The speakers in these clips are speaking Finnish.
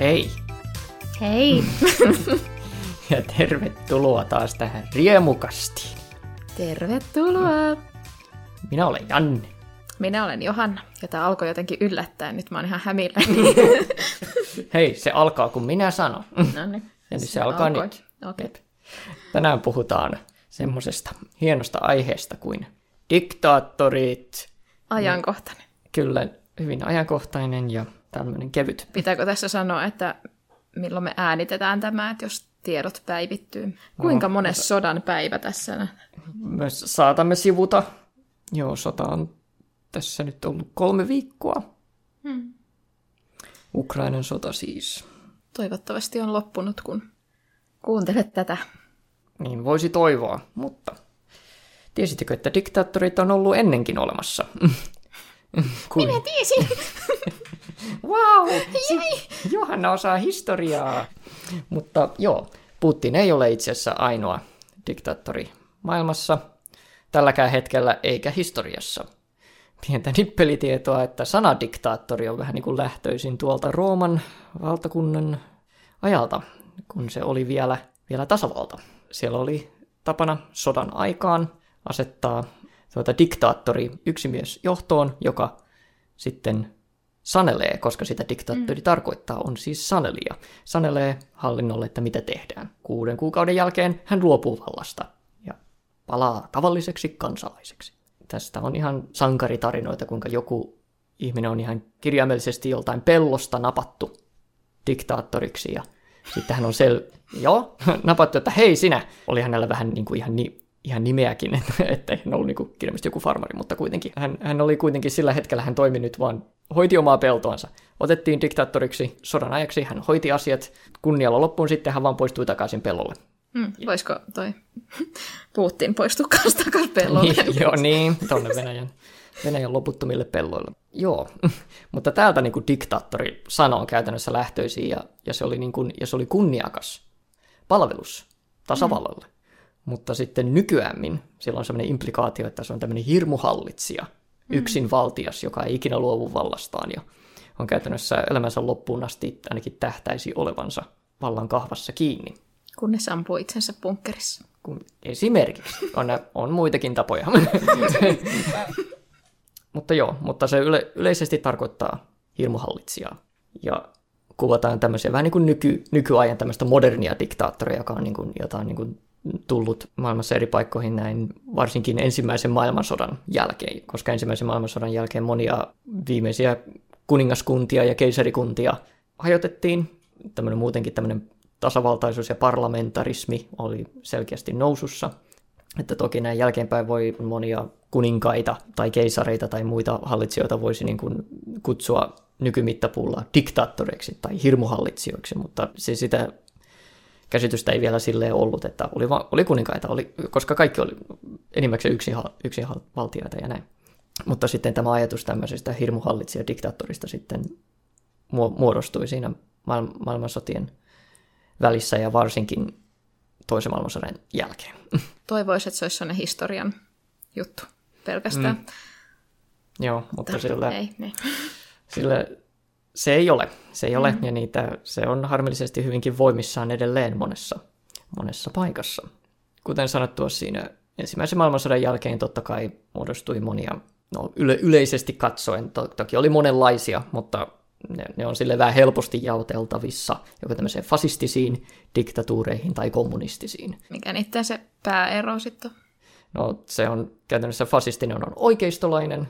Hei! Hei! Ja tervetuloa taas tähän Riemukastiin. Tervetuloa! Minä olen Janne. Minä olen Johanna, ja tämä alkoi jotenkin yllättäen. Nyt mä oon ihan hämilläni. Hei, se alkaa kun minä sanon. No niin. Ja nyt se alkaa nyt. Okay. Tänään puhutaan semmoisesta hienosta aiheesta kuin diktaattorit. Ajankohtainen. Kyllä, hyvin ajankohtainen ja tämmöinen kevyt. Pitääkö tässä sanoa, että milloin me äänitetään tämä, että jos tiedot päivittyy? Kuinka monen sodan päivä tässä? Me saatamme sivuta. Joo, sota on tässä nyt ollut 3 viikkoa. Ukrainan sota siis. Toivottavasti on loppunut, kun kuuntelet tätä. Niin voisi toivoa, mutta tiesittekö, että diktaattorit on ollut ennenkin olemassa? Minä tiesin! Wow! Johanna osaa historiaa! Mutta joo, Putin ei ole itse asiassa ainoa diktaattori maailmassa tälläkään hetkellä eikä historiassa. Pientä nippelitietoa, että sana diktaattori on vähän niin kuin lähtöisin tuolta Rooman valtakunnan ajalta, kun se oli vielä tasavalta. Siellä oli tapana sodan aikaan asettaa diktaattori yksi mies johtoon, joka sitten sanelee, koska sitä diktaattori tarkoittaa, on siis sanelija. Sanelee hallinnolle, että mitä tehdään. 6 kuukauden jälkeen hän luopuu vallasta ja palaa tavalliseksi kansalaiseksi. Tästä on ihan sankaritarinoita, kuinka joku ihminen on ihan kirjaimellisesti joltain pellosta napattu diktaattoriksi ja sitten hän on napattu, että hei sinä! Oli hänellä vähän niin kuin ihan nimeäkin, että hän ollut niin kuin kirjaimellisesti joku farmari, mutta kuitenkin. Hän oli kuitenkin sillä hetkellä, hän toimi nyt vaan, hoiti omaa peltoansa. Otettiin diktaattoriksi sodan ajaksi, hän hoiti asiat kunnialla loppuun, sitten hän vaan poistui takaisin pellolle. Voisiko toi Putin poistua takaisin pellolle? Niin, tuonne Venäjän loputtomille pelloille. Joo, mutta täältä niin kuin diktaattori-sana on käytännössä lähtöisin ja se oli niin kuin, ja se oli kunniakas palvelus tasavallalle. Mutta sitten nykyäänmin sillä on sellainen implikaatio, että se on tämmöinen hirmuhallitsija, yksinvaltias, joka ei ikinä luovu vallastaan ja on käytännössä elämänsä loppuun asti ainakin tähtäisi olevansa vallan kahvassa kiinni. Kunnes ampuu itsensä bunkkerissa. Esimerkiksi. On muitakin tapoja. Mutta se yleisesti tarkoittaa hirmuhallitsijaa. Ja kuvataan tämmöisiä vähän niin kuin nykyajan tämmöistä modernia diktaattoria, joka on niin kuin, jotain niin kuin tullut maailmassa eri paikkoihin näin varsinkin ensimmäisen maailmansodan jälkeen, koska ensimmäisen maailmansodan jälkeen monia viimeisiä kuningaskuntia ja keisarikuntia hajotettiin. Tämmöinen tasavaltaisuus ja parlamentarismi oli selkeästi nousussa. Että toki näin jälkeenpäin voi monia kuninkaita tai keisareita tai muita hallitsijoita voisi niin kuin kutsua nykymittapuulla diktaattoreiksi tai hirmuhallitsijoiksi, mutta se sitä käsitystä ei vielä silleen ollut, että oli kuninkaita, koska kaikki oli enimmäkseen yksinvaltiaita ja näin. Mutta sitten tämä ajatus tämmöisestä hirmuhallitsijadiktaattorista sitten muodostui siinä maailmansotien välissä ja varsinkin toisen maailmansodan jälkeen. Toivoisin, että se olisi sellainen historian juttu pelkästään. Joo, mutta sillä se ei ole. Se ei ole, ja se on harmillisesti hyvinkin voimissaan edelleen monessa paikassa. Kuten sanottua, siinä ensimmäisen maailmansodan jälkeen totta kai muodostui monia, yleisesti katsoen, toki oli monenlaisia, mutta ne on sille vähän helposti jaoteltavissa joko tämmöiseen fasistisiin diktatuureihin tai kommunistisiin. Mikä niiden se pääero sitten on? No se on käytännössä fasistinen on oikeistolainen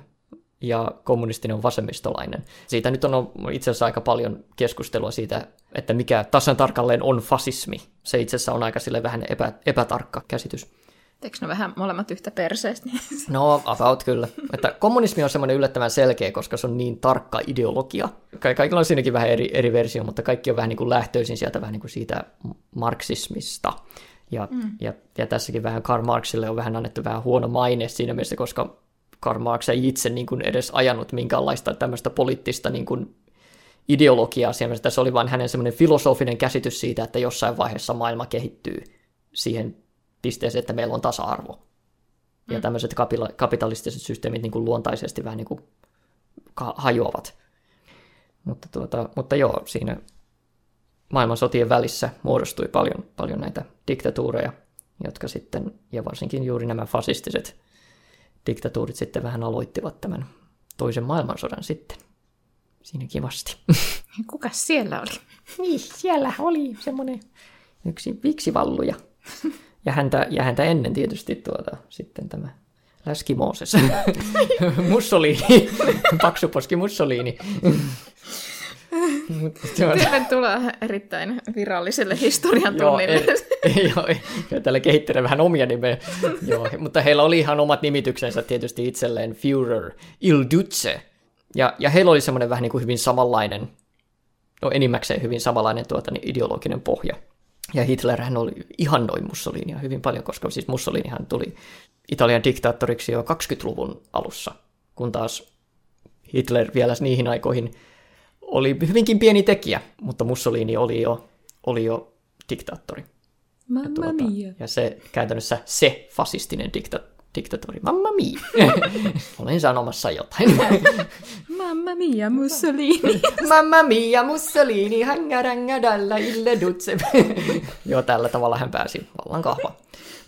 ja kommunistinen on vasemmistolainen. Siitä nyt on itse asiassa aika paljon keskustelua siitä, että mikä tasan tarkalleen on fasismi. Se itse asiassa on aika sille vähän epätarkka käsitys. Eikö ne vähän molemmat yhtä perseestä? No, about kyllä. Että kommunismi on semmoinen yllättävän selkeä, koska se on niin tarkka ideologia. Kaikilla on siinäkin vähän eri versio, mutta kaikki on vähän niin kuin lähtöisin sieltä vähän niin kuin siitä marksismista. Ja tässäkin vähän Karl Marxille on vähän annettu vähän huono maine siinä mielessä, koska Karl Marx ei itse niin kuin edes ajanut minkäänlaista tämmöistä poliittista niin kuin ideologiaa. Se oli vain hänen semmoinen filosofinen käsitys siitä, että jossain vaiheessa maailma kehittyy siihen pisteeseen, että meillä on tasa-arvo. Ja tämmöiset kapitalistiset systeemit niin kuin luontaisesti vähän niin kuin hajoavat. Mutta joo, siinä maailmansotien välissä muodostui paljon näitä diktatuureja, jotka sitten, ja varsinkin juuri nämä fasistiset diktatuurit sitten vähän aloittivat tämän toisen maailmansodan sitten. Siinä kivasti. Kukas siellä oli? Niin, siellä oli semmoinen yksi viksivalluja. Ja häntä ennen tietysti sitten tämä Läski Mooses. Mussolini. Paksuposki Mussolini. Tervetuloa erittäin viralliselle historian tunnille. Joo, täällä kehittelen vähän omia nimeä. Joo, mutta heillä oli ihan omat nimityksensä tietysti itselleen. Führer, Il Duce. Ja heillä oli semmoinen vähän niin kuin hyvin samanlainen, no enimmäkseen hyvin samanlainen ideologinen pohja. Ja Hitlerhän oli ihannoi Mussolinia hyvin paljon, koska siis Mussolinihan tuli Italian diktaattoriksi jo 20-luvun alussa, kun taas Hitler vielä niihin aikoihin oli hyvinkin pieni tekijä, mutta Mussolini oli jo diktaattori. Mamma mia. Ja se käytännössä se fasistinen diktaattori. Mamma mia. Olen sanomassa jotain. Mamma mia Mussolini. Mamma mia Mussolini. Hangarangadalla ille dutse. Joo, tällä tavalla hän pääsi vallan kahvaan.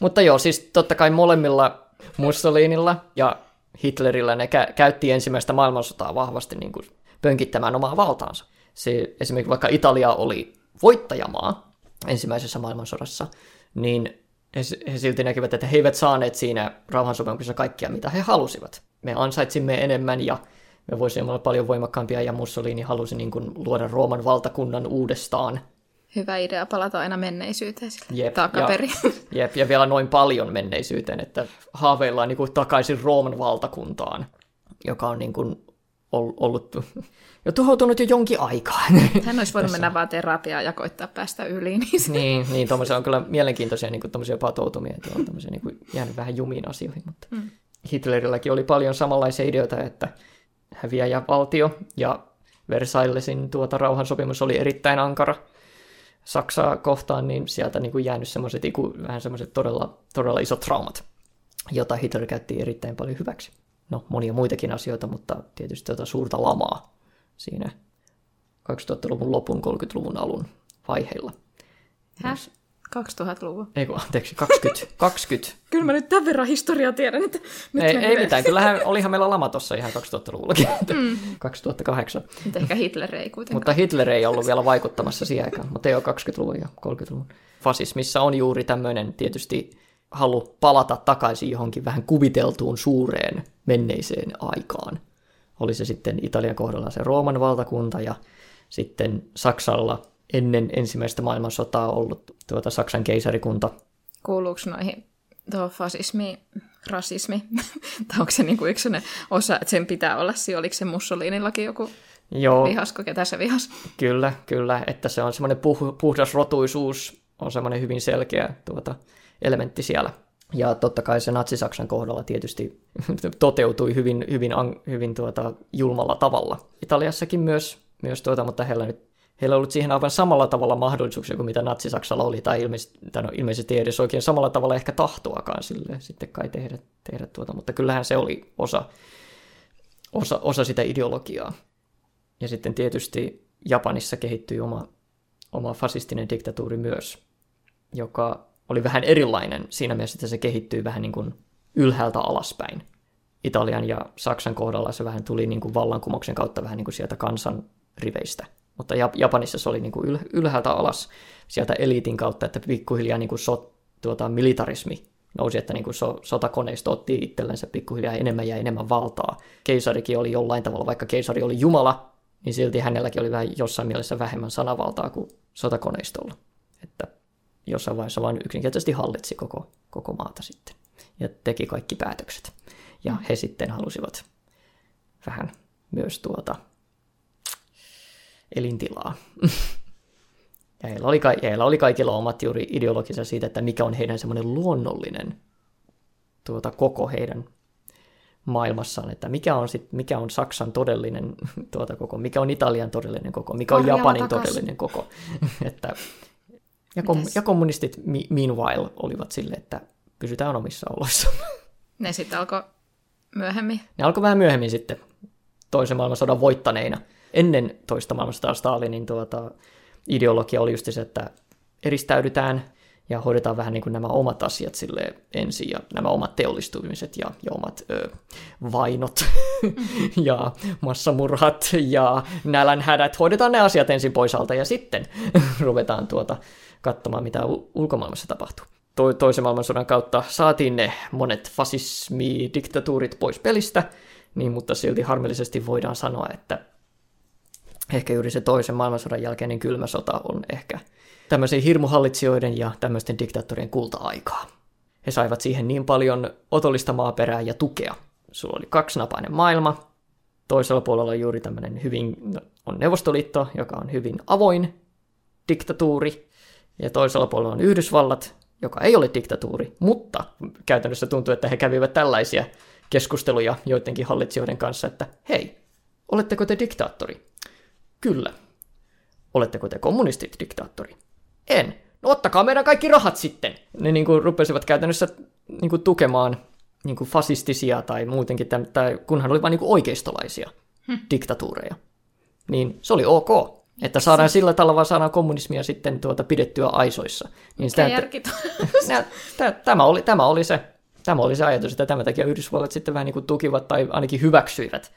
Mutta joo, siis totta kai molemmilla Mussolinilla ja Hitlerillä ne käytti ensimmäistä maailmansotaa vahvasti niin kuin pönkittämään omaa valtaansa. Se, esimerkiksi vaikka Italia oli voittajamaa ensimmäisessä maailmansodassa, niin he silti näkivät, että he eivät saaneet siinä rauhansopimuksessa kaikkea, mitä he halusivat. Me ansaitsimme enemmän ja me voisimme olla paljon voimakkaampia, ja Mussolini halusi niin kuin luoda Rooman valtakunnan uudestaan. Hyvä idea, palata aina menneisyyteen sille takaperi. Ja vielä noin paljon menneisyyteen, että haaveillaan niin kuin takaisin Rooman valtakuntaan, joka on niin kuin ollut jo tuhoutunut jo jonkin aikaa. Hän olisi voinut mennä vaan terapiaan ja koittaa päästä yli. Niin tuommoisia on kyllä mielenkiintoisia niin kuin patoutumia, että on niin kuin jäänyt vähän jumiin asioihin. Mutta Hitlerilläkin oli paljon samanlaisia ideoita, että häviäjä valtio ja Versaillesin rauhansopimus oli erittäin ankara Saksaa kohtaan, niin sieltä niin kuin jäänyt semmoiset vähän semmoiset todella isot traumat, jota Hitler käytti erittäin paljon hyväksi. No, monia muitakin asioita, mutta tietysti suurta lamaa siinä 2000-luvun lopun, 30-luvun alun vaiheilla. Häh? 2000-luvun? Eiku, anteeksi, 20. Kyllä mä nyt tämän verran historiaa tiedän, että nyt ei mitään, kyllähän olihan meillä lama tuossa ihan 2000-luvullakin, 2008. Mutta ehkä Hitler ei kuitenkaan. Mutta Hitler ei ollut vielä vaikuttamassa siihen aikaan, mutta ei ole 20-luvun ja 30-luvun. Fasismissa on juuri tämmöinen tietysti halu palata takaisin johonkin vähän kuviteltuun suureen menneiseen aikaan. Oli se sitten Italian kohdalla se Rooman valtakunta ja sitten Saksalla ennen ensimmäistä maailmansotaa ollut Saksan keisarikunta. Kuuluuko noihin tuo fasismi, rasismi? Tai onko se niinku yksi osa, että sen pitää olla? Oliko se Mussolinillakin joku vihasko? Ketä se vihas? Kyllä. Että se on semmoinen puhdas rotuisuus, on semmoinen hyvin selkeä elementti siellä. Ja totta kai se Natsi-Saksan kohdalla tietysti toteutui hyvin julmalla tavalla. Italiassakin myös, mutta heillä on ollut siihen aivan samalla tavalla mahdollisuuksia kuin mitä Natsi-Saksalla oli, tai ilmeisesti ei edes oikein samalla tavalla ehkä tahtoakaan sille sitten kai tehdä, mutta kyllähän se oli osa sitä ideologiaa. Ja sitten tietysti Japanissa kehittyi oma fasistinen diktatuuri myös, joka oli vähän erilainen siinä mielessä, että se kehittyy vähän niin kuin ylhäältä alaspäin. Italian ja Saksan kohdalla se vähän tuli niin kuin vallankumouksen kautta vähän niin kuin sieltä kansan riveistä. Mutta Japanissa se oli niin kuin ylhäältä alas sieltä eliitin kautta, että pikkuhiljaa niin kuin militarismi nousi, että niin kuin sotakoneisto otti itsellensä pikkuhiljaa enemmän ja enemmän valtaa. Keisarikin oli jollain tavalla, vaikka keisari oli Jumala, niin silti hänelläkin oli vähän jossain mielessä vähemmän sanavaltaa kuin sotakoneistolla. Että jossain vaiheessa vaan yksinkertaisesti hallitsi koko maata sitten ja teki kaikki päätökset. Ja he sitten halusivat vähän myös elintilaa. Ja heillä oli kaikilla omat juuri ideologiansa siitä, että mikä on heidän semmoinen luonnollinen koko heidän maailmassaan, että mikä on Saksan todellinen koko, mikä on Italian todellinen koko, mikä on Japanin todellinen koko. Että ja kommunistit meanwhile olivat sille, että pysytään omissa oloissa. Ne sitten alkoi myöhemmin? Ne alkoi vähän myöhemmin sitten toisen maailmansodan voittaneina. Ennen toista maailmansotaa Stalinin ideologia oli just se, että eristäydytään ja hoidetaan vähän niin kuin nämä omat asiat sille ensin ja nämä omat teollistumiset ja omat vainot ja massamurhat ja nälänhädät. Hoidetaan ne asiat ensin pois alta ja sitten ruvetaan katsomaan, mitä ulkomaailmassa tapahtuu. Toisen maailmansodan kautta saatiin ne monet fasismidiktatuurit pois pelistä, niin, mutta silti harmillisesti voidaan sanoa, että ehkä juuri se toisen maailmansodan jälkeinen kylmä sota on ehkä tämmöisen hirmuhallitsijoiden ja tämmöisten diktaattorien kulta-aikaa. He saivat siihen niin paljon otollista maaperää ja tukea. Sulla oli kaksinapainen maailma. Toisella puolella on juuri tämmöinen on Neuvostoliitto, joka on hyvin avoin diktatuuri. Ja toisella puolella on Yhdysvallat, joka ei ole diktatuuri, mutta käytännössä tuntuu, että he kävivät tällaisia keskusteluja joidenkin hallitsijoiden kanssa, että hei, oletteko te diktaattori? Kyllä. Oletteko te kommunistit diktaattori? En. No ottakaa meidän kaikki rahat sitten. Ne niin kuin rupesivat käytännössä niin kuin tukemaan niin kuin fasistisia tai muutenkin, tai kunhan oli vain niin kuin oikeistolaisia diktatuureja. Niin se oli ok. Että saadaan sillä tavalla, vaan saadaan kommunismia sitten pidettyä aisoissa. Niin tämä oli se ajatus, että tämän takia Yhdysvallat sitten vähän niin kuin tukivat tai ainakin hyväksyivät.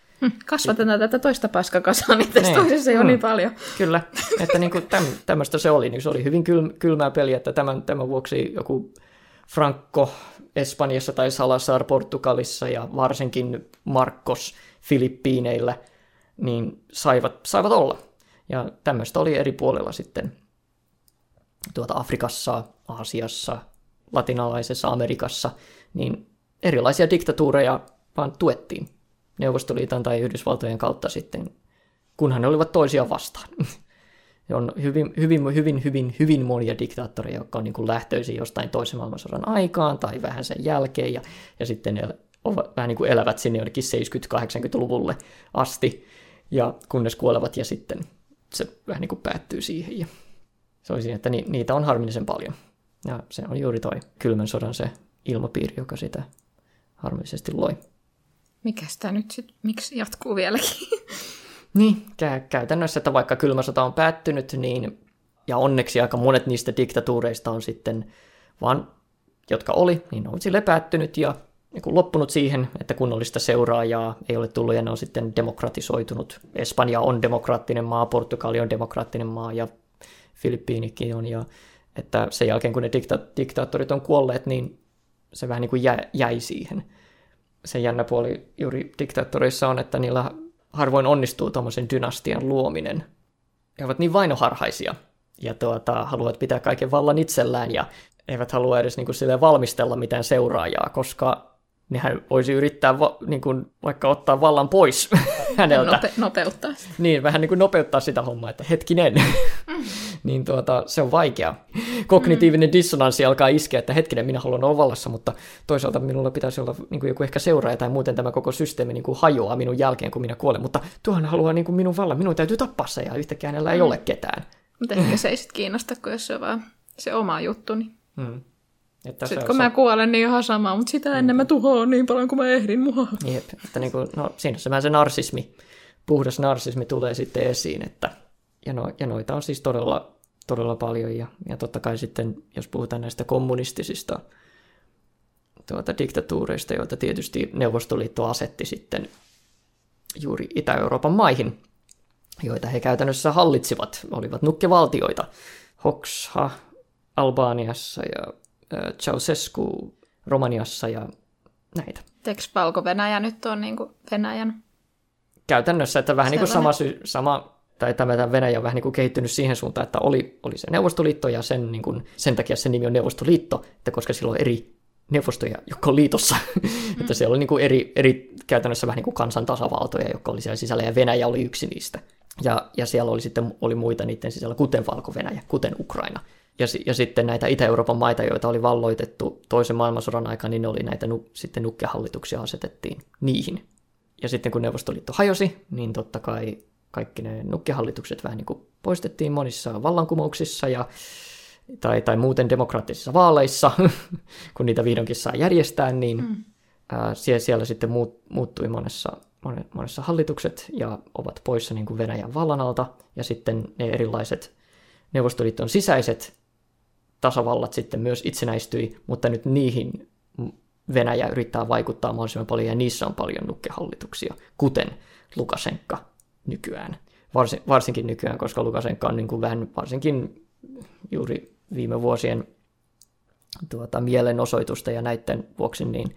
Kasvatetaan tätä toista paskakasaa, niin tässä toisessa ei ole niin paljon. Kyllä, että niin kuin tämmöistä se oli. Niin se oli hyvin kylmää peliä, että tämän vuoksi joku Franco Espanjassa tai Salazar Portugalissa ja varsinkin Marcos Filippiineillä niin saivat olla. Ja tämmöistä oli eri puolella sitten Afrikassa, Aasiassa, latinalaisessa Amerikassa, niin erilaisia diktatuureja vaan tuettiin Neuvostoliiton tai Yhdysvaltojen kautta sitten, kunhan ne olivat toisiaan vastaan. On hyvin monia diktaattoreja, jotka on niin kuin lähtöisiä jostain toisen maailmansodan aikaan tai vähän sen jälkeen, ja sitten ne vähän niin kuin elävät sinne jonnekin 70-80-luvulle asti, ja kunnes kuolevat, ja sitten se vähän niin kuin päättyy siihen. Ja se oli siinä, että niitä on harmillisen paljon. Ja se on juuri toi kylmän sodan se ilmapiiri, joka sitä harmillisesti loi. Mikäs tämä nyt sitten, miksi jatkuu vieläkin? Niin, käytännössä, että vaikka kylmä sota on päättynyt, niin, ja onneksi aika monet niistä diktatuureista on sitten vaan, jotka oli, niin ne on sille päättynyt ja niin loppunut siihen, että kunnollista seuraajaa ei ole tullut ja ne on sitten demokratisoitunut. Espanja on demokraattinen maa, Portugali on demokraattinen maa ja Filippiinikin on. Ja että sen jälkeen, kun ne diktaattorit on kuolleet, niin se vähän niin kuin jäi siihen. Se jännä puoli juuri diktaattoreissa on, että niillä harvoin onnistuu tuommoisen dynastian luominen. He ovat niin vainoharhaisia ja haluavat pitää kaiken vallan itsellään ja eivät halua edes niin kuin silleen valmistella mitään seuraajaa, koska nehän voisi yrittää niin kuin, vaikka ottaa vallan pois häneltä. Nopeuttaa. Niin, vähän niin kuin nopeuttaa sitä hommaa, että hetkinen. Niin se on vaikea. Kognitiivinen dissonanssi alkaa iskeä, että hetkinen, minä haluan olla vallassa, mutta toisaalta minulla pitäisi olla niin kuin joku ehkä seuraaja tai muuten tämä koko systeemi niin kuin hajoaa minun jälkeen, kun minä kuolen. Mutta tuohan haluaa niin kuin minun vallan, minun täytyy tappaa se ja yhtäkkiä hänellä ei ole ketään. Mutta ehkä se ei sitten kiinnosta, kun jos se on vaan se oma juttu, niin... Sitten kun mä kuolen, niin ihan sama, mutta sitä ennen mä tuhoan niin paljon kuin mä ehdin mua. Jep, että niin kuin, no, siinä se vähän se puhdas narsismi tulee sitten esiin, että, ja noita on siis todella, todella paljon, ja totta kai sitten, jos puhutaan näistä kommunistisista diktatuureista, joita tietysti Neuvostoliitto asetti sitten juuri Itä-Euroopan maihin, joita he käytännössä hallitsivat, olivat nukkevaltioita, Hoxha Albaaniassa ja Ceaușescu Romaniassa ja näitä. Eikö Valko-Venäjä nyt on niin kuin Venäjän? Käytännössä, että vähän niin kuin sama tai tämä Venäjä on vähän niin kuin kehittynyt siihen suuntaan, että oli se Neuvostoliitto ja sen, niin kuin, sen takia se nimi on Neuvostoliitto, että koska sillä on eri neuvostoja, jotka on liitossa. Että siellä oli niin kuin eri käytännössä vähän niin kuin kansantasavaltoja, jotka oli siellä sisällä ja Venäjä oli yksi niistä. Ja siellä oli sitten muita niiden sisällä, kuten Valko-Venäjä, kuten Ukraina. Ja sitten näitä Itä-Euroopan maita, joita oli valloitettu toisen maailmansodan aikana, niin ne oli näitä sitten nukkehallituksia asetettiin niihin. Ja sitten kun Neuvostoliitto hajosi, niin totta kai kaikki ne nukkehallitukset vähän niin kuin poistettiin monissa vallankumouksissa tai muuten demokraattisissa vaaleissa, kun niitä vihdoinkin saa järjestää, niin siellä sitten muuttui monessa hallitukset ja ovat poissa niin kuin Venäjän vallan alta. Ja sitten ne erilaiset Neuvostoliiton sisäiset tasavallat sitten myös itsenäistyi, mutta nyt niihin Venäjä yrittää vaikuttaa mahdollisimman paljon, ja niissä on paljon nukkehallituksia, kuten Lukashenka nykyään. Varsinkin nykyään, koska Lukashenka on niin kuin vähän varsinkin juuri viime vuosien mielenosoitusta ja näiden vuoksi, niin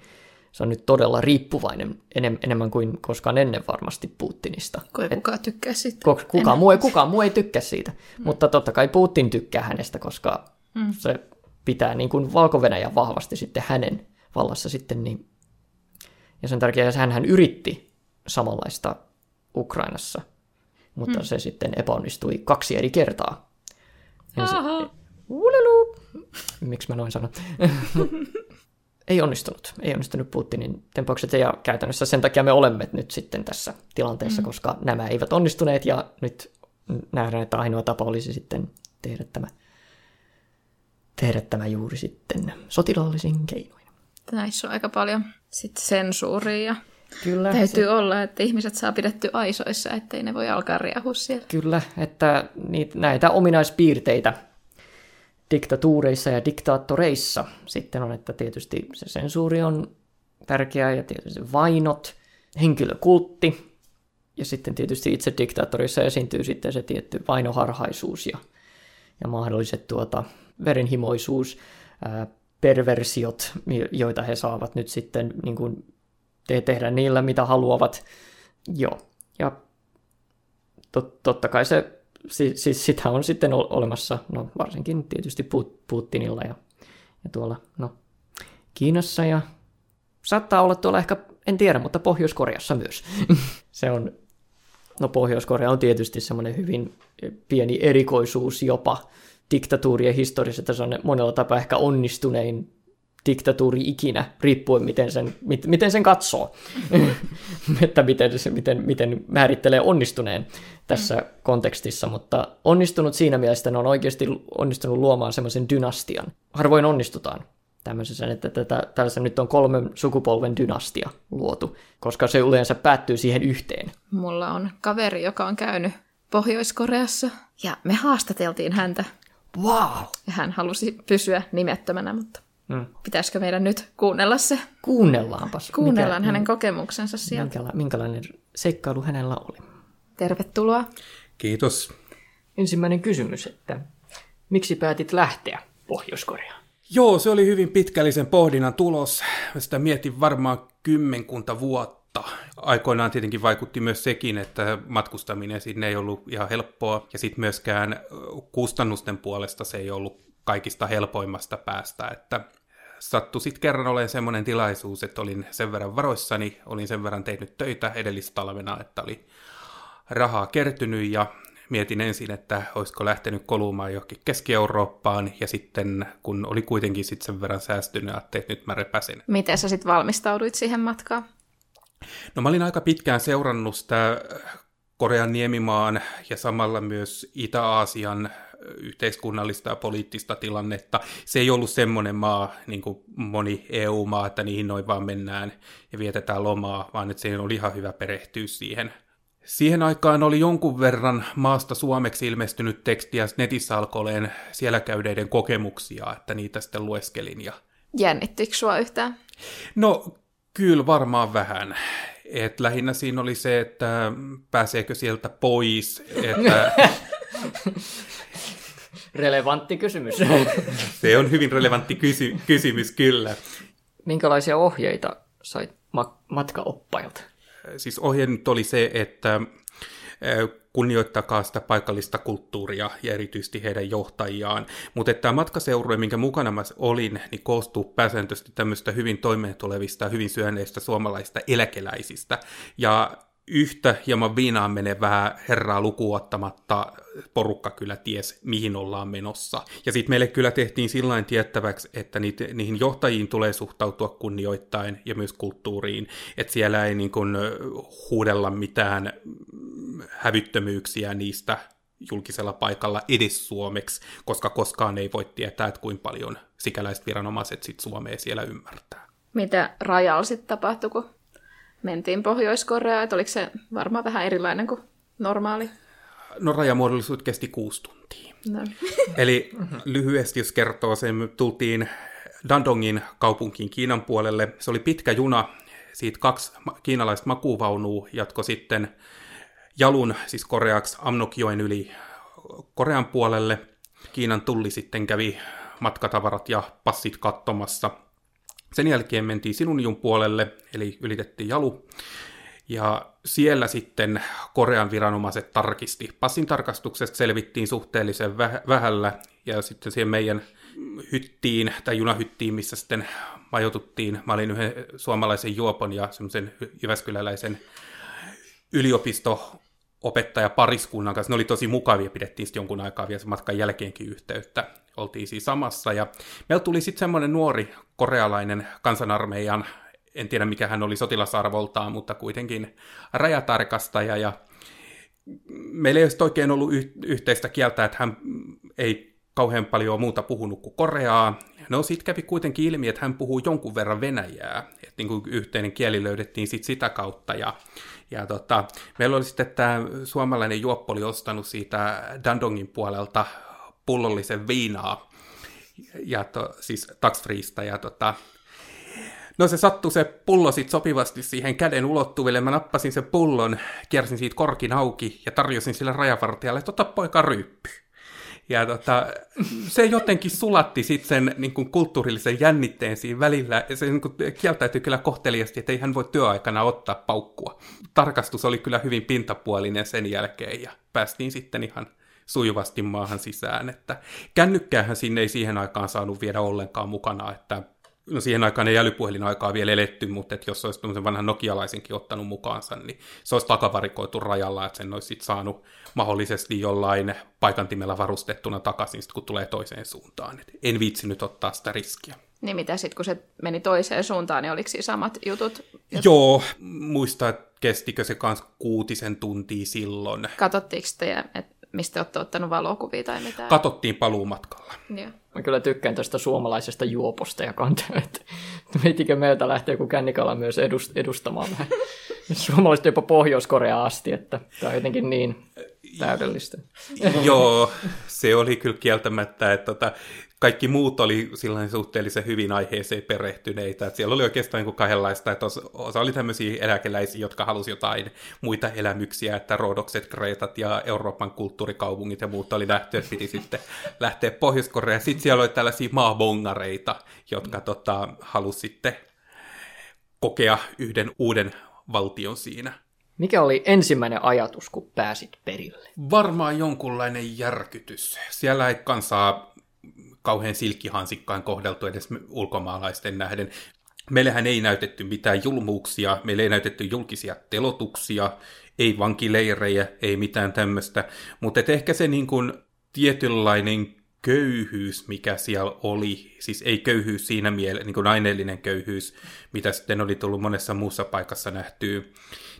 se on nyt todella riippuvainen enemmän kuin koskaan ennen varmasti Putinista. Kukaan tykkää siitä. Kukaan muu ei tykkää siitä, mutta totta kai Putin tykkää hänestä, koska se pitää niin kuin Valko-Venäjä vahvasti sitten hänen vallassa sitten. Niin. Ja sen takia hän yritti samanlaista Ukrainassa, mutta se sitten epäonnistui 2 eri kertaa. Miksi mä noin sanon? Ei onnistunut Putinin tempaukset, ja käytännössä sen takia me olemme nyt sitten tässä tilanteessa, koska nämä eivät onnistuneet, ja nyt nähdään, että ainoa tapa olisi sitten tehdä tämä juuri sitten sotilaallisin keinoin. Näissä on aika paljon sitten sensuuria, ja kyllä, täytyy olla, että ihmiset saa pidetty aisoissa, ettei ne voi alkaa riehua siellä. Kyllä, että näitä ominaispiirteitä diktatuureissa ja diktaattoreissa sitten on, että tietysti se sensuuri on tärkeää, ja tietysti vainot, henkilökultti, ja sitten tietysti itse diktaattorissa esiintyy sitten se tietty vainoharhaisuus ja mahdolliset verenhimoisuus, perversiot, joita he saavat nyt sitten niin kuin tehdä niillä, mitä haluavat. Joo, ja totta kai se siis sitä on sitten olemassa, no varsinkin tietysti Putinilla ja tuolla Kiinassa, ja saattaa olla tuolla ehkä, en tiedä, mutta Pohjois-Koreassa myös. Se on, Pohjois-Korea on tietysti semmoinen hyvin pieni erikoisuus jopa diktatuurien historiassa, että se on monella tapaa ehkä onnistunein diktatuuri ikinä, riippuen miten sen katsoo, että miten määrittelee onnistuneen tässä kontekstissa, mutta onnistunut siinä mielessä, ne on oikeasti onnistunut luomaan semmoisen dynastian. Harvoin onnistutaan tämmöisessä, että tässä nyt on 3 sukupolven dynastia luotu, koska se yleensä päättyy siihen yhteen. Mulla on kaveri, joka on käynyt Pohjois-Koreassa, ja me haastateltiin häntä. Wow! Ja hän halusi pysyä nimettömänä, mutta pitäisikö meidän nyt kuunnella se? Kuunnellaan hänen kokemuksensa sieltä. Minkälainen seikkailu hänellä oli? Tervetuloa. Kiitos. Ensimmäinen kysymys, että miksi päätit lähteä Pohjois-Koreaan? Joo, se oli hyvin pitkällisen pohdinnan tulos. Sitä mietin varmaan kymmenkunta vuotta. Aikoinaan tietenkin vaikutti myös sekin, että matkustaminen sinne ei ollut ihan helppoa. Ja sitten myöskään kustannusten puolesta se ei ollut kaikista helpoimmasta päästä, että sattui sitten kerran olemaan semmoinen tilaisuus, että olin sen verran varoissani, olin sen verran tehnyt töitä edellistalvena, että oli rahaa kertynyt, ja mietin ensin, että olisiko lähtenyt kolumaan johonkin Keski-Eurooppaan, ja sitten kun oli kuitenkin sitten sen verran säästynyt, ajattelin, että nyt mä repäsin. Miten sä sitten valmistauduit siihen matkaan? No mä olin aika pitkään seurannut sitä Korean niemimaan ja samalla myös Itä-Aasian yhteiskunnallista ja poliittista tilannetta. Se ei ollut semmoinen maa, niin kuin moni EU-maa, että niihin noin vaan mennään ja vietetään lomaa, vaan että siinä oli ihan hyvä perehtyä siihen. Siihen aikaan oli jonkun verran maasta suomeksi ilmestynyt tekstiä, netissä alkoi olemaan siellä käydeiden kokemuksia, että niitä sitten lueskelin. Jännittikö sua yhtään? No, kyllä varmaan vähän. Et lähinnä siinä oli se, että pääseekö sieltä pois, että... Relevantti kysymys. Se on hyvin relevantti kysymys, kyllä. Minkälaisia ohjeita sait matkaoppailta? Siis ohje nyt oli se, että kunnioittakaa sitä paikallista kulttuuria ja erityisesti heidän johtajiaan. Mutta tämä matkaseurue, minkä mukana mä olin, niin koostuu pääsääntöisesti tämmöistä hyvin toimeentulevista ja hyvin syöneistä suomalaisista eläkeläisistä. Ja yhtä hieman viinaan menevää herraa lukuun ottamatta porukka kyllä ties, mihin ollaan menossa. Ja sitten meille kyllä tehtiin sillain tiettäväksi, että niihin johtajiin tulee suhtautua kunnioittain ja myös kulttuuriin, että siellä ei niin kun huudella mitään hävyttömyyksiä niistä julkisella paikalla edes suomeksi, koska koskaan ei voi tietää, että kuinka paljon sikäläiset viranomaiset sit suomea siellä ymmärtää. Mitä rajalla sitten tapahtui, kun mentiin Pohjois-Koreaan, että oliko se varmaan vähän erilainen kuin normaali? No rajamuodollisuus kesti 6 tuntia. No. Eli lyhyesti jos kertoo sen, me tultiin Dandongin kaupunkiin Kiinan puolelle. Se oli pitkä juna, siitä 2 kiinalaista makuvaunua jatko sitten jalun, siis koreaksi Amnokjoen yli Korean puolelle. Kiinan tulli sitten kävi matkatavarat ja passit katsomassa. Sen jälkeen mentiin Sinunjun puolelle, eli ylitettiin jalu. Ja siellä sitten Korean viranomaiset tarkisti. Passin tarkastuksesta selvittiin suhteellisen vähällä, ja sitten siihen meidän hyttiin, tai junahyttiin, missä sitten majoituttiin. Mä olin yhden suomalaisen juopon ja semmoisen jyväskyläläisen yliopisto-opettajapariskunnan kanssa. Ne oli tosi mukavia, pidettiin sitten jonkun aikaa vielä matkan jälkeenkin yhteyttä. Oltiin siinä samassa, ja meillä tuli sitten semmoinen nuori korealainen kansanarmeijan, en tiedä mikä hän oli sotilasarvoltaan, mutta kuitenkin rajatarkastaja, ja meillä ei olisi oikein ollut yhteistä kieltä, että hän ei kauhean paljon muuta puhunut kuin koreaa. No siitä kävi kuitenkin ilmi, että hän puhuu jonkun verran venäjää, että niin kuin yhteinen kieli löydettiin sit sitä kautta, ja meillä oli sitten tämä suomalainen juoppo oli ostanut siitä Dandongin puolelta pullollisen viinaa, siis tax-freesta, ja no se sattui se pullo sit sopivasti siihen käden ulottuville. Mä nappasin sen pullon, kiersin siitä korkin auki ja tarjosin sille rajavartijalle, että ota poika ryyppy. Ja se jotenkin sulatti sit sen niin kuin kulttuurillisen jännitteen siinä välillä. Ja se niin kuin kieltäytyi kyllä kohteliasti, että ei hän voi työaikana ottaa paukkua. Tarkastus oli kyllä hyvin pintapuolinen sen jälkeen ja päästiin sitten ihan sujuvasti maahan sisään. Että kännykkäähän sinne ei siihen aikaan saanut viedä ollenkaan mukana, että no siihen aikaan ei älypuhelin-aikaa vielä eletty, mutta että jos olisi tämmöisen vanhan nokialaisenkin ottanut mukaansa, niin se olisi takavarikoitu rajalla, että sen olisi saanut mahdollisesti jollain paikantimella varustettuna takaisin, kun tulee toiseen suuntaan. Et en viitsinyt ottaa sitä riskiä. Niin mitä sitten, kun se meni toiseen suuntaan, niin oliko siinä samat jutut? Joo, muista, että kestikö se kanssa 6 tuntia silloin. Katsottiinko te, että mistä olette ottanut valokuvia tai mitään? Katsottiin paluumatkalla. Joo. Mä kyllä tykkään tästä suomalaisesta juoposta ja kantaa, että meitikö meiltä lähtee joku kännikala myös edustamaan vähän suomalaista jopa Pohjois-Koreaan asti, että tämä on jotenkin niin täydellistä. Joo, se oli kyllä kieltämättä, että kaikki muut oli suhteellisen hyvin aiheeseen perehtyneitä. Että siellä oli oikeastaan niin kahdenlaista, että osa oli tämmöisiä eläkeläisiä, jotka halusi jotain muita elämyksiä, että Rodokset, Kreetat ja Euroopan kulttuurikaupungit ja muut oli nähty, että piti sitten lähteä Pohjois-Koreaan. Sitten siellä oli tällaisia maabongareita, jotka halusi sitten kokea yhden uuden valtion siinä. Mikä oli ensimmäinen ajatus, kun pääsit perille? Varmaan jonkunlainen järkytys. Siellä ei kansaa kauhean silkkihansikkaan kohdeltu edes ulkomaalaisten nähden. Meillähän ei näytetty mitään julmuuksia, meillä ei näytetty julkisia telotuksia, ei vankileirejä, ei mitään tämmöistä. Mutta ehkä se niin kuin tietynlainen köyhyys, mikä siellä oli, siis ei köyhyys siinä mielessä, niin kuin aineellinen köyhyys, mitä sitten oli tullut monessa muussa paikassa nähtyä,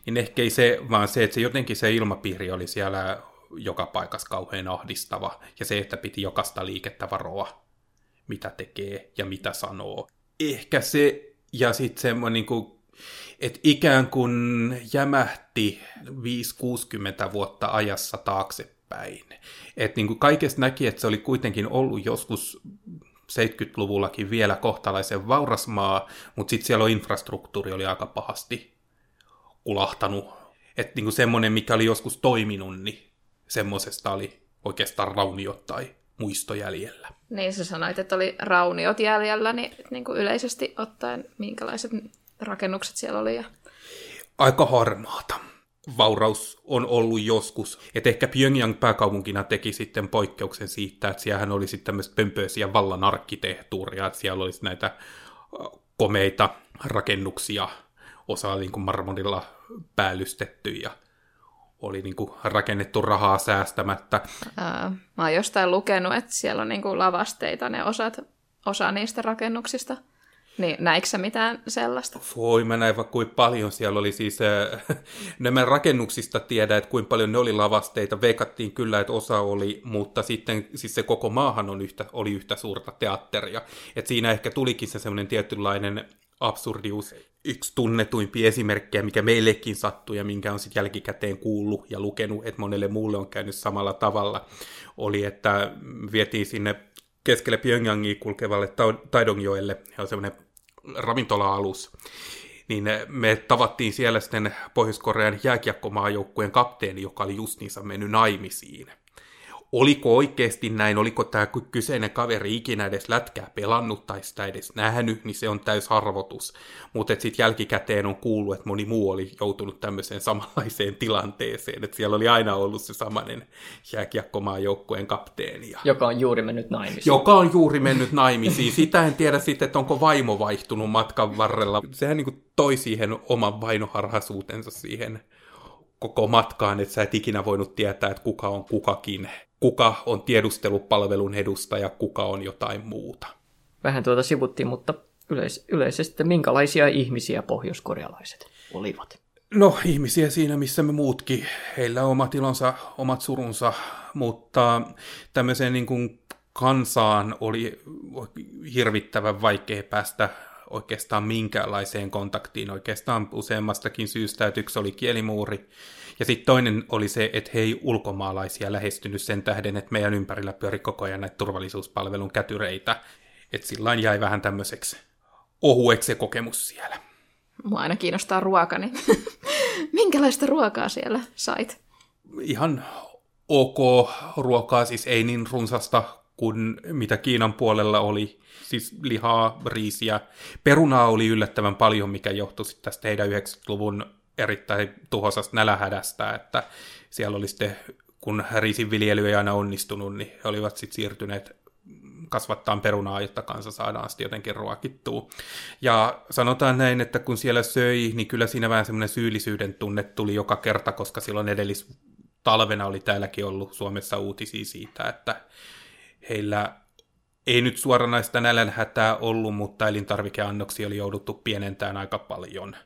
niin ehkä ei se, vaan se, että se jotenkin se ilmapiiri oli siellä joka paikassa kauhean ahdistava, ja se, että piti jokaista liikettä varoa, mitä tekee ja mitä sanoo. Ehkä se, ja sitten semmoinen, niin kuin, että ikään kuin jämähti 5-60 vuotta ajassa taaksepäin. Että niin kuin kaikesta näki, että se oli kuitenkin ollut joskus 70-luvullakin vielä kohtalaisen vaurasmaa, mutta sitten siellä infrastruktuuri oli aika pahasti kulahtanut. Että niin kuin semmoinen, mikä oli joskus toiminut, niin semmoisesta oli oikeastaan rauniot tai muisto jäljellä. Niin, sä sanoit, että oli rauniot jäljellä, niin kuin yleisesti ottaen minkälaiset rakennukset siellä oli? Ja aika harmaata. Vauraus on ollut joskus. Et ehkä Pyongyang pääkaupunkina teki sitten poikkeuksen siitä, että siellähän oli sitten tämmöistä pömpöisiä vallan arkkitehtuuria, että siellä olisi näitä komeita rakennuksia, osa niin kuin marmonilla päällystetty ja oli niinku rakennettu rahaa säästämättä. Mä oon jostain lukenut, että siellä on niinku lavasteita ne osa niistä rakennuksista. Niin, näikö sä mitään sellaista? Voi, mä näin vaikka kuinka paljon siellä oli siis, nämä rakennuksista tiedä, että kuinka paljon ne oli lavasteita. Veikattiin kyllä, että osa oli, mutta sitten siis se koko maahan oli yhtä suurta teatteria. Et siinä ehkä tulikin se semmoinen tietynlainen absurdius yksi tunnetuimpia esimerkkejä, mikä meillekin sattui ja minkä on sitten jälkikäteen kuullut ja lukenut, että monelle muulle on käynyt samalla tavalla, oli, että vietiin sinne keskelle Pyongyangia kulkevalle Taidongjoelle, ja on semmoinen ravintola-alus, niin me tavattiin siellä sitten Pohjois-Korean jääkiekkomaajoukkueen kapteeni, joka oli justiinsa mennyt naimisiin. Oliko oikeasti näin, oliko tämä kyseinen kaveri ikinä edes lätkää pelannut tai sitä edes nähnyt, niin se on täys arvotus. Mutta sitten jälkikäteen on kuullut, että moni muu oli joutunut tämmöiseen samanlaiseen tilanteeseen, että siellä oli aina ollut se samainen jääkiekkomaajoukkueen kapteeni. Joka on juuri mennyt naimisiin. Sitä en tiedä sitten, että onko vaimo vaihtunut matkan varrella. Sehän niin kuin toi siihen oman vainoharhaisuutensa siihen koko matkaan, että sä et ikinä voinut tietää, että kuka on kukakin. Kuka on tiedustelupalvelun edustaja, kuka on jotain muuta. Vähän tuota sivuttiin, mutta yleisesti minkälaisia ihmisiä pohjoiskorealaiset olivat? No, ihmisiä siinä, missä me muutkin. Heillä on omat ilonsa, omat surunsa, mutta tämmöiseen niin kuin kansaan oli hirvittävän vaikea päästä oikeastaan minkäänlaiseen kontaktiin, oikeastaan useammastakin syystä, yksi oli kielimuuri. Ja sitten toinen oli se, että he ei ulkomaalaisia lähestynyt sen tähden, että meidän ympärillä pyöri koko ajan näitä turvallisuuspalvelun kätyreitä. Että sillain jäi vähän tämmöiseksi ohueksi se kokemus siellä. Mua aina kiinnostaa ruoka, niin minkälaista ruokaa siellä sait? Ihan ok ruokaa, siis ei niin runsasta kuin mitä Kiinan puolella oli. Siis lihaa, riisiä. Perunaa oli yllättävän paljon, mikä johtui tästä heidän 90-luvun erittäin tuhosasta nälähädästä, että siellä oli sitten, kun riisinviljely ei aina onnistunut, niin he olivat sitten siirtyneet kasvattaan perunaa, jotta kansa saadaan sitten jotenkin ruokittua. Ja sanotaan näin, että kun siellä söi, niin kyllä siinä vähän semmoinen syyllisyyden tunne tuli joka kerta, koska silloin edellistalvena oli täälläkin ollut Suomessa uutisia siitä, että heillä ei nyt suoranaista nälänhätää ollut, mutta elintarvikeannoksia oli jouduttu pienentämään aika paljon.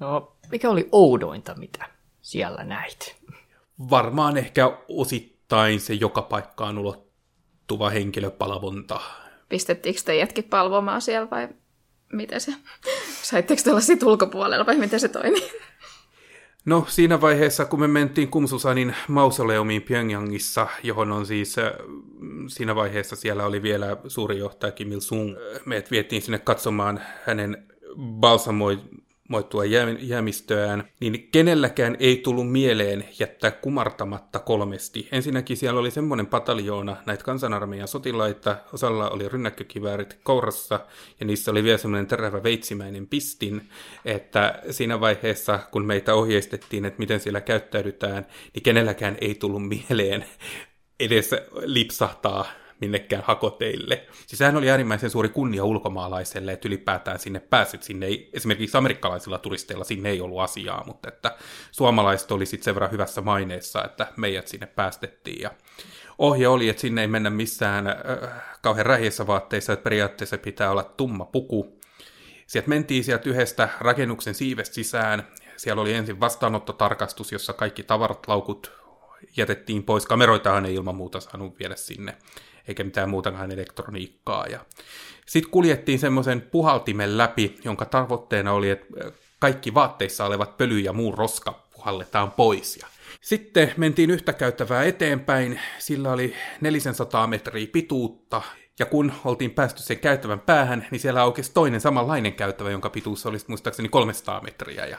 No, mikä oli oudointa, mitä siellä näit? Varmaan ehkä osittain se joka paikkaan ulottuva henkilöpalvonta. Pistettiinkö te jätkin palvomaan siellä vai miten se? Saitteko te olla siitä ulkopuolella vai miten se toimii? No, siinä vaiheessa, kun me mentiin Kumsusanin mausoleumiin Pyongyangissa, johon on siis, siinä vaiheessa siellä oli vielä suuri johtaja Kim Il-sung. Meidät vietiin sinne katsomaan hänen balsamoitua jäämistöään, niin kenelläkään ei tullut mieleen jättää kumartamatta kolmesti. Ensinnäkin siellä oli semmoinen pataljoona näitä kansanarmeijan sotilaita, osalla oli rynnäkkökiväärit kourassa, ja niissä oli vielä semmoinen terävä veitsimäinen pistin, että siinä vaiheessa, kun meitä ohjeistettiin, että miten siellä käyttäydytään, niin kenelläkään ei tullut mieleen edes lipsahtaa minnekään hakoteille. Siis sehän oli äärimmäisen suuri kunnia ulkomaalaiselle, että ylipäätään sinne pääsit. Sinne ei, esimerkiksi amerikkalaisilla turisteilla sinne ei ollut asiaa, mutta että suomalaiset oli sitten sen verran hyvässä maineessa, että meidät sinne päästettiin. Ja ohje oli, että sinne ei mennä missään kauhean räheissä vaatteissa, että periaatteessa pitää olla tumma puku. Sieltä mentiin sieltä yhdestä rakennuksen siivestä sisään. Siellä oli ensin vastaanottotarkastus, jossa kaikki tavarat, laukut jätettiin pois. Kameroitahan ei ilman muuta saanut viedä sinne, eikä mitään muutakaan elektroniikkaa. Sitten kuljettiin semmoisen puhaltimen läpi, jonka tavoitteena oli, että kaikki vaatteissa olevat pöly ja muu roska puhalletaan pois. Sitten mentiin yhtä käytävää eteenpäin, sillä oli 400 metriä pituutta, ja kun oltiin päästy sen käytävän päähän, niin siellä aukesi toinen samanlainen käytävä, jonka pituus oli muistaakseni 300 metriä, ja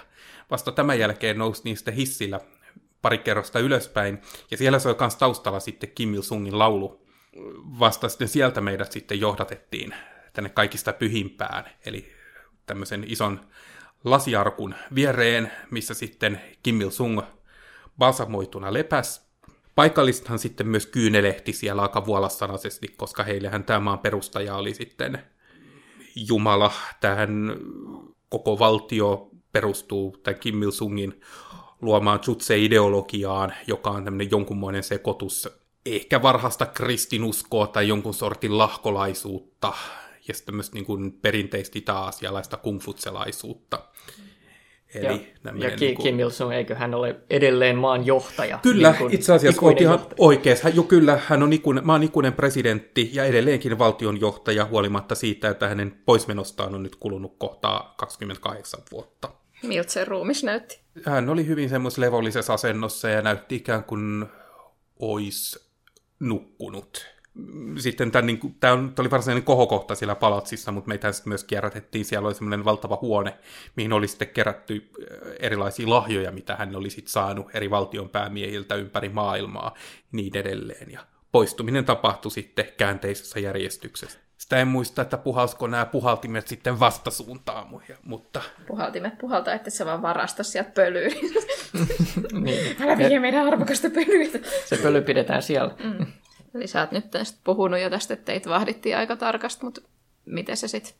vasta tämän jälkeen nousi niistä hissillä pari kerrosta ylöspäin, ja siellä soi myös taustalla sitten Kim Il-sungin laulu. Vasta sitten sieltä meidät sitten johdatettiin tänne kaikista pyhimpään, eli tämmöisen ison lasiarkun viereen, missä sitten Kim Il-sung balsamoituna lepäs. Paikallisethan sitten myös kyynelehti siellä aika vuolassanaisesti, koska heillähän tämä maan perustaja oli sitten Jumala. Tähän koko valtio perustuu tämän Kim Il-sungin luomaan jutse-ideologiaan, joka on tämmöinen jonkunmoinen sekoitus, ehkä varhaista kristinuskoa tai jonkun sortin lahkolaisuutta ja sitten tämmöistä niin kuin perinteistä itä-aasialaista kungfutselaisuutta. Eli ja Kim Il-sung, eikö hän ole edelleen maan johtaja? Kyllä, niin itse asiassa olet ihan oikeassa. Kyllä, hän on maan ikuinen presidentti ja edelleenkin valtionjohtaja, huolimatta siitä, että hänen poismenostaan on nyt kulunut kohtaa 28 vuotta. Miltä se ruumis näytti? Hän oli hyvin semmoisessa levollisessa asennossa ja näytti ikään kuin olisi nukkunut. Sitten tämä oli varsinainen kohokohta siellä palatsissa, mutta meitä sitten myös kierrätettiin. Siellä oli semmoinen valtava huone, mihin oli sitten kerätty erilaisia lahjoja, mitä hän oli sitten saanut eri valtion päämiehiltä ympäri maailmaa, niin edelleen. Ja poistuminen tapahtui sitten käänteisessä järjestyksessä. Sitä en muista, että puhalsiko nämä puhaltimet sitten vastasuuntaan, mutta... Puhaltimet puhaltaa, että se vaan varasta sieltä pölyä. Niin. Älä vie meidän arvokasta pölyä. Se pöly pidetään siellä. Mm. Eli sä oot nyt puhunut jo tästä, että teitä vahdittiin aika tarkasti, mutta miten se sitten?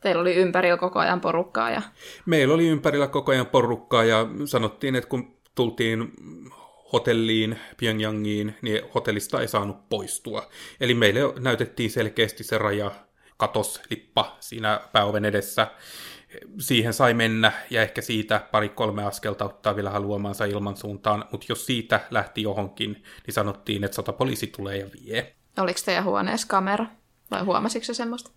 Teillä oli ympärillä koko ajan porukkaa. Ja... Meillä oli ympärillä koko ajan porukkaa ja sanottiin, että kun tultiin hotelliin, Pyongyangiin, niin hotellista ei saanut poistua. Eli meille näytettiin selkeästi se raja, katoslippa siinä pääoven edessä. Siihen sai mennä ja ehkä siitä 2-3 askelta ottaa vielä haluamansa ilmansuuntaan, mutta jos siitä lähti johonkin, niin sanottiin, että sotapoliisi tulee ja vie. Oliko teidän huoneessa kamera vai huomasitko se semmoista?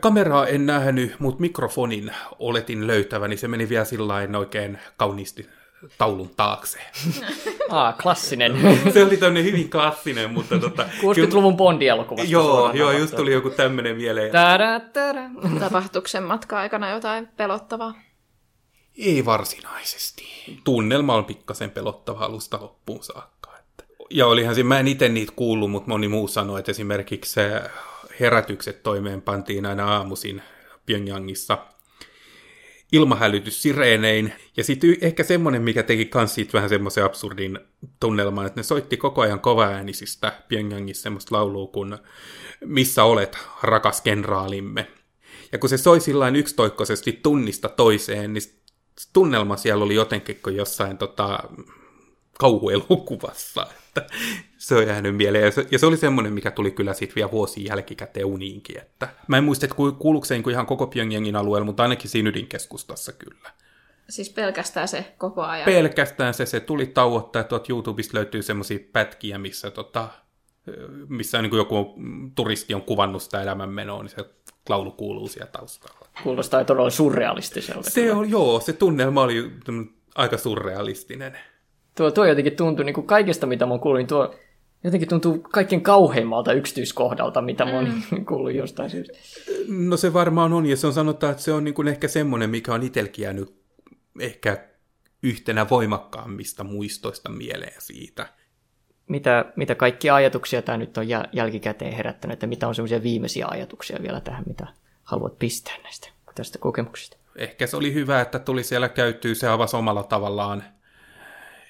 Kameraa en nähnyt, mutta mikrofonin oletin löytäväni. Se meni vielä sillain oikein kauniisti taulun taakse. Klassinen. Se oli tämmöinen hyvin klassinen, mutta... 60-luvun Bondi-elokuvasta. Joo, just tuli joku tämmöinen mieleen. Tapahtuiko sen matka-aikana jotain pelottavaa? Ei varsinaisesti. Tunnelma on pikkasen pelottava alusta loppuun saakka. Ja olihan siinä, mä en itse niitä kuullut, mutta moni muu sanoi, että esimerkiksi herätykset toimeenpantiin aina aamuisin Pyongyangissa ilmahälytyssireenein, ja sitten ehkä semmoinen, mikä teki kans siitä vähän semmoisen absurdin tunnelman, että ne soitti koko ajan kovaäänisistä Pyongyangissa semmoista laulua kuin Missä olet, rakas kenraalimme. Ja kun se soi sillain yksitoikkoisesti tunnista toiseen, niin tunnelma siellä oli jotenkin kuin jossain kauhuelokuvassa, että se on jäänyt mieleen. Ja se oli semmoinen, mikä tuli kyllä sitten vielä vuosien jälkikäteen uniinkin. Että mä en muista, että kuuluuko se ihan koko Pyongyangin alueella, mutta ainakin siinä ydinkeskustassa kyllä. Siis pelkästään se koko ajan? Pelkästään se tuli tauottaa, että YouTubesta löytyy semmoisia pätkiä, missä niin kuin joku turisti on kuvannut sitä elämänmenoa, niin se laulu kuuluu siellä taustalla. Kuulostaa todella surrealistiselta. Se tunnelma oli aika surrealistinen. Tuo jotenkin tuntuu, niin kuin kaikesta mitä mä oon kuullut, niin tuo jotenkin tuntuu kaikkein kauheimmalta yksityiskohdalta, mitä mä oon kuullut jostain syystä. No se varmaan on, ja se on sanotaan, että se on niin kuin ehkä semmoinen, mikä on itselläkin jäänyt ehkä yhtenä voimakkaammista muistoista mieleen siitä. Mitä kaikkia ajatuksia tämä nyt on jälkikäteen herättänyt, että mitä on semmoisia viimeisiä ajatuksia vielä tähän, mitä haluat pistää tästä kokemuksesta? Ehkä se oli hyvä, että tuli siellä käytyä, se avasi omalla tavallaan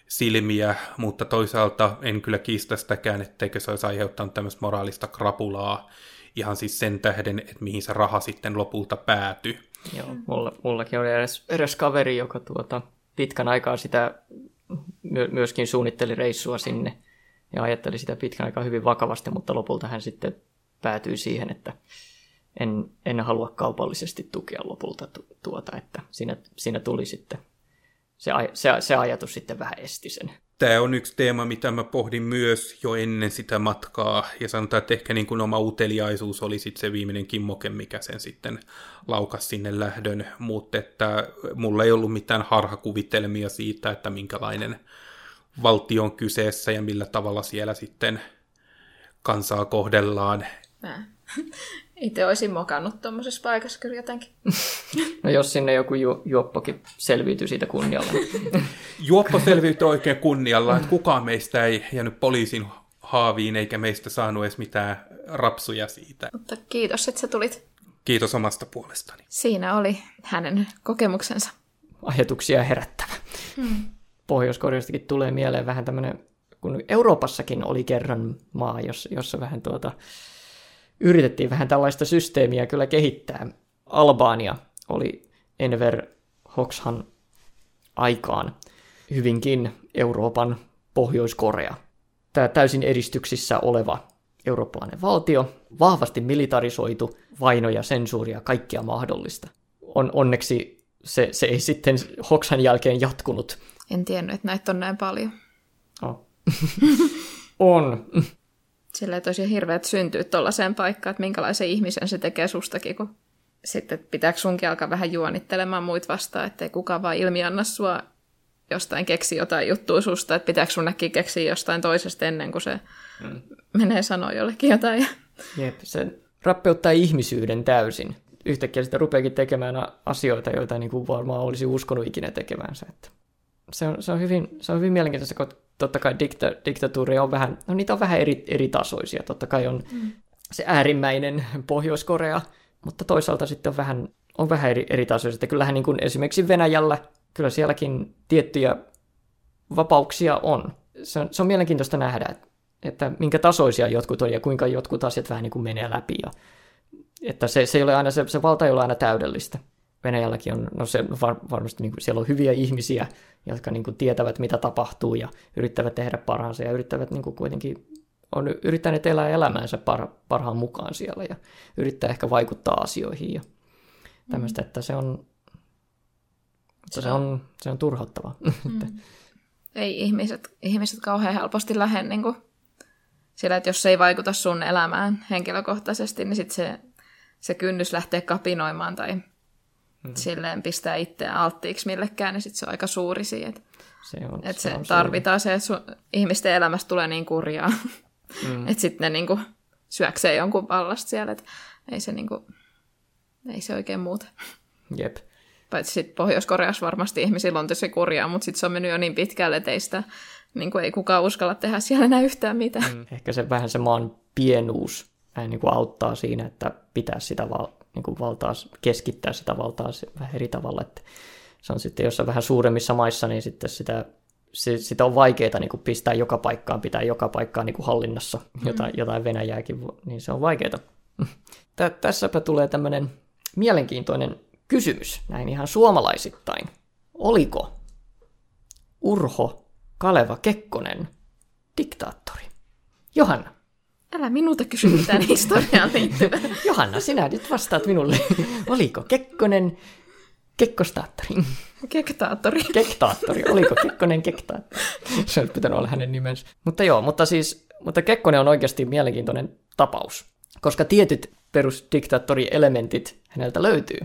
silmiä, mutta toisaalta en kyllä kiistä sitäkään, etteikö se olisi aiheuttanut tämmöistä moraalista krapulaa, ihan siis sen tähden, että mihin se raha sitten lopulta päätyi. Joo, mullakin oli eräs kaveri, joka pitkän aikaa sitä myöskin suunnitteli reissua sinne ja ajatteli sitä pitkän aikaa hyvin vakavasti, mutta lopulta hän sitten päätyi siihen, että en halua kaupallisesti tukea lopulta tuota, että siinä tuli sitten se ajatus sitten vähän esti sen. Tämä on yksi teema, mitä mä pohdin myös jo ennen sitä matkaa, ja sanotaan, että ehkä niin kuin oma uteliaisuus oli sitten se viimeinen kimmoke, mikä sen sitten laukasi sinne lähdön, mutta että mulla ei ollut mitään harhakuvitelmia siitä, että minkälainen valtio on kyseessä ja millä tavalla siellä sitten kansaa kohdellaan. Itse olisin mokannut tuommoisessa paikassa kyllä jotenkin. No jos sinne joku juoppokin selviytyy siitä kunnialla. Juoppo selviytyi oikein kunnialla, että kukaan meistä ei jäänyt poliisin haaviin eikä meistä saanut edes mitään rapsuja siitä. Mutta kiitos, että sä tulit. Kiitos omasta puolestani. Siinä oli hänen kokemuksensa. Ajatuksia herättävä. Pohjois-Koreastakin tulee mieleen vähän tämmöinen, kun Euroopassakin oli kerran maa, jossa vähän yritettiin vähän tällaista systeemiä kyllä kehittää. Albania oli Enver Hoxhan aikaan hyvinkin Euroopan Pohjois-Korea. Tämä täysin eristyksissä oleva eurooppalainen valtio, vahvasti militarisoitu, vainoja, sensuuria, kaikkea mahdollista. Onneksi se ei sitten Hoxhan jälkeen jatkunut. En tiennyt, että näitä on näin paljon. Oh. On. Sillä ei tosiaan hirveät syntyy tuollaiseen paikkaan, että minkälaisen ihmisen se tekee sustakin, kun sitten pitääkö sunkin alkaa vähän juonittelemaan muut vastaan, ettei kukaan vaan ilmianna sua jostain keksi jotain juttua susta, että pitääkö sun näkin keksiä jostain toisesta ennen kuin se menee sanoa jollekin jotain. Jep, se rappeuttaa ihmisyyden täysin. Yhtäkkiä sitä rupeakin tekemään asioita, joita niin kuin varmaan olisi uskonut ikinä tekevänsä. Että se on hyvin mielenkiintoista, kun totta kai diktatuuria on vähän, no niitä on vähän eri tasoisia. Totta kai on se äärimmäinen Pohjois-Korea, mutta toisaalta sitten on vähän eri tasoisia. Kyllähän niin kuin esimerkiksi Venäjällä, kyllä sielläkin tiettyjä vapauksia on. Se on mielenkiintoista nähdä, että minkä tasoisia jotkut on ja kuinka jotkut asiat vähän niin kuin menee läpi. Ja, että se ei ole aina, se valta ei ole aina täydellistä. Venäjälläkin on, no se varmasti niin kuin, siellä on hyviä ihmisiä, jotka niin kuin tietävät mitä tapahtuu ja yrittävät tehdä parhaansa ja yrittävät niin kuin kuitenkin, on yrittäneet elää elämäänsä parhaan mukaan siellä ja yrittää ehkä vaikuttaa asioihin ja tämmöistä, että se on turhauttavaa. Ei ihmiset kauhean helposti lähde niin kuin sillä, että jos se ei vaikuta sun elämään henkilökohtaisesti, niin sitten se kynnys lähtee kapinoimaan tai silleen pistää itseään alttiiksi millekään, niin sitten se on aika suuri siihen. Se tarvitaan suuri. Se, että ihmisten elämästä tulee niin kurjaa, että sitten ne niinku syöksee jonkun vallasta siellä, että ei se oikein muuta. Jep. Paitsi sitten Pohjois-Koreassa varmasti ihmisillä on tosi kurjaa, mutta sitten se on mennyt jo niin pitkälle, että ei kukaan uskalla tehdä siellä enää yhtään mitään. Ehkä se vähän se maan pienuus niinku auttaa siinä, että pitää sitä niin valtaa, keskittää sitä valtaa vähän eri tavalla. Että se on sitten jossain vähän suuremmissa maissa, niin sitten sitä on vaikeaa niin pistää joka paikkaan, pitää joka paikkaan niin hallinnassa jotain Venäjääkin, niin se on vaikeaa. Tässäpä tulee tämmöinen mielenkiintoinen kysymys, näin ihan suomalaisittain. Oliko Urho Kaleva Kekkonen diktaattori? Johanna. Älä minulta kysy mitään historiaan liittyvää. Johanna, sinä nyt vastaat minulle. Oliko Kekkonen kekkostaattori? Kektaattori. Oliko Kekkonen kektaattori? Se olisi pitänyt olla hänen nimensä. Mutta joo, mutta Kekkonen on oikeasti mielenkiintoinen tapaus, koska tietyt perusdiktaattorielementit häneltä löytyy.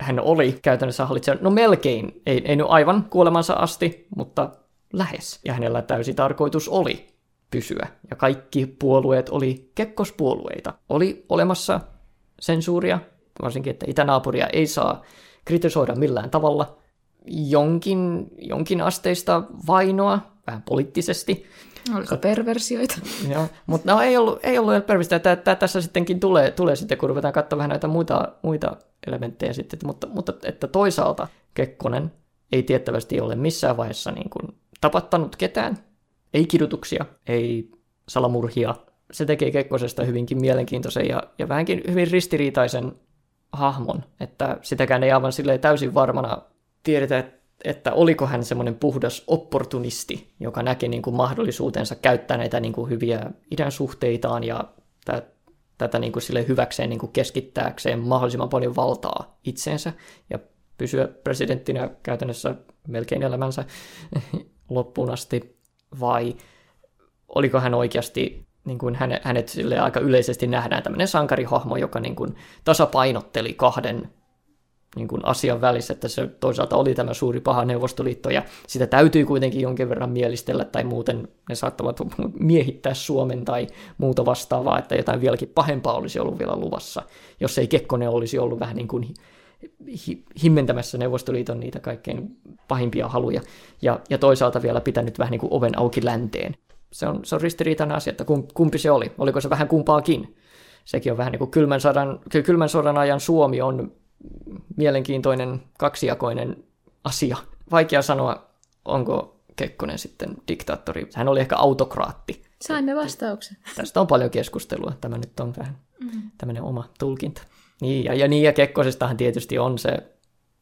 Hän oli käytännössä hallitsija, no melkein, ei nyt aivan kuolemansa asti, mutta lähes. Ja hänellä täysi tarkoitus oli pysyä. Ja kaikki puolueet oli kekkospuolueita. Oli olemassa sensuuria, varsinkin, että itänaapuria ei saa kritisoida millään tavalla. Jonkin asteista vainoa, vähän poliittisesti. Oliko perversioita? Joo, mutta no, ei ollut perversiä. Tässä sittenkin tulee sitten, kun ruvetaan katsomaan vähän näitä muita elementtejä sitten. Mutta että toisaalta Kekkonen ei tiettävästi ole missään vaiheessa niin kuin tapattanut ketään. Ei kidutuksia, ei salamurhia. Se tekee Kekkosesta hyvinkin mielenkiintoisen ja vähänkin hyvin ristiriitaisen hahmon, että sitäkään ei aivan silleen täysin varmana tiedetä, että oliko hän semmoinen puhdas opportunisti, joka näki niin kuin mahdollisuutensa käyttää näitä niin kuin hyviä idän suhteitaan ja tätä niin kuin sille hyväkseen niin kuin keskittääkseen mahdollisimman paljon valtaa itseensä ja pysyä presidenttinä käytännössä melkein elämänsä loppuun asti. Vai oliko hän oikeasti, niin kuin hänet sille aika yleisesti nähdään tämmöinen sankarihahmo, joka niin kuin tasapainotteli kahden niin kuin asian välissä, että se toisaalta oli tämä suuri paha Neuvostoliitto, ja sitä täytyy kuitenkin jonkin verran mielistellä, tai muuten ne saattavat miehittää Suomen tai muuta vastaavaa, että jotain vieläkin pahempaa olisi ollut vielä luvassa, jos ei Kekkonen olisi ollut vähän niin kuin himmentämässä Neuvostoliiton niitä kaikkein pahimpia haluja, ja toisaalta vielä pitänyt vähän niin kuin oven auki länteen. Se on ristiriitainen asia, että kumpi se oli? Oliko se vähän kumpaakin? Sekin on vähän niin kuin kylmän sodan ajan Suomi on mielenkiintoinen, kaksijakoinen asia. Vaikea sanoa, onko Kekkonen sitten diktaattori. Hän oli ehkä autokraatti. Saimme vastauksen. Tästä on paljon keskustelua. Tämä nyt on vähän tämmöinen oma tulkinta. Niin, ja Kekkosestahan tietysti on se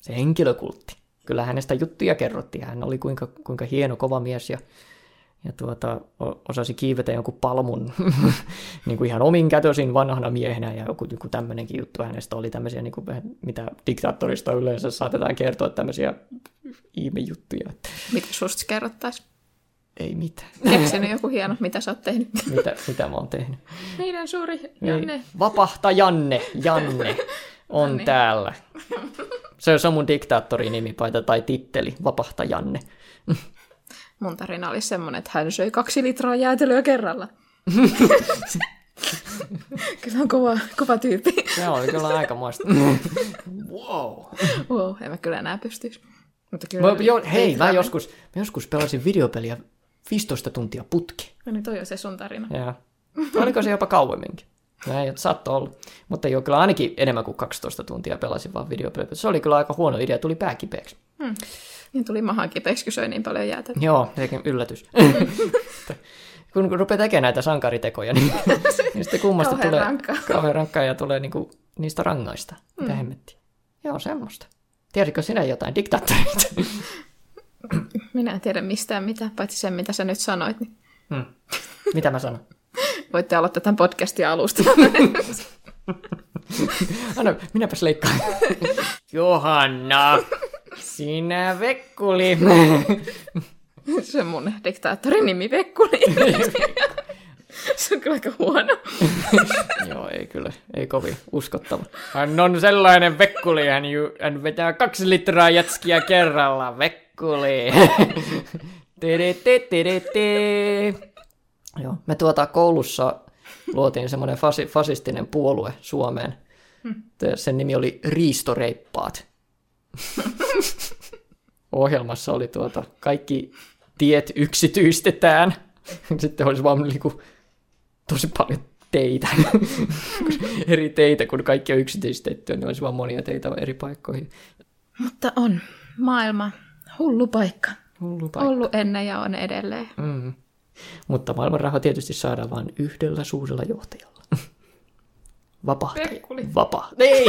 henkilökultti. Kyllä hänestä juttuja kerrottiin. Hän oli kuinka hieno, kova mies ja osasi kiivetä jonkun palmun niin kuin ihan omin kätösin vanhana miehenä, ja joku tämmöinenkin juttu hänestä oli tämmöisiä, niin kuin, mitä diktaattorista yleensä saatetaan kertoa, tämmöisiä ihmejuttuja. Mitä susta kerrottaisiin? Ei mitään. Keksinyt joku hieno, mitä sä oot tehnyt? Mitä mä oon tehnyt? Meidän suuri Janne. Vapahta Janne on Janne. Täällä. Se on mun diktaattorinimipaita tai titteli, Vapahta Janne. Mun tarina oli semmoinen, että hän söi 2 litraa jäätelöä kerralla. Kyllä on kova tyyppi. Se on kyllä aikamoista. Wow, en mä kyllä enää pystyisi. Mä joskus pelasin videopeliä 15 tuntia putki. No niin, toi on se sun tarina. Ja. Oliko se jopa kauemminkin? Näin, saattoi olla. Mutta joo, kyllä ainakin enemmän kuin 12 tuntia pelasin vaan videopeliä. Se oli kyllä aika huono idea, tuli pää kipeäksi. Niin tuli mahaan kipeäksi, kun söi niin paljon jäätelöä. Joo, yllätys. Kun rupeaa tekemään näitä sankaritekoja, niin sitten kummasta tulee kauhean rankkaa ja tulee niinku niistä rangaista. Mitä hemmettiä? Joo, semmoista. Tiedätkö sinä jotain diktaattoreita? Minä en tiedä mistään mitään, paitsi sen, mitä sä nyt sanoit. Niin. Mitä mä sanon? Voitte aloittaa tämän podcastin alusta. Anna, minäpäs leikkaan. Johanna, sinä Vekkuli. Se on mun diktaattorin nimi, Vekkuli. Se on kyllä aika huono. Joo, ei kyllä. Ei kovin uskottava. Hän on sellainen Vekkuli. Hän vetää 2 litraa jätskiä kerralla. Vekkuli. Joo, me koulussa luotiin semmoinen fasistinen puolue Suomeen. Sen nimi oli Riistoreippaat. Ohjelmassa oli kaikki tiet yksityistetään. Sitten olisi vaan niinku tosi paljon teitä, eri teitä, kun kaikki on yksityistettyä, niin olisi vaan monia teitä eri paikkoihin. Mutta on maailma hullu paikka. Ollut ennen ja on edelleen. Mutta maailman raha tietysti saadaan vain yhdellä suurella johtajalla. Vapahta. Ei!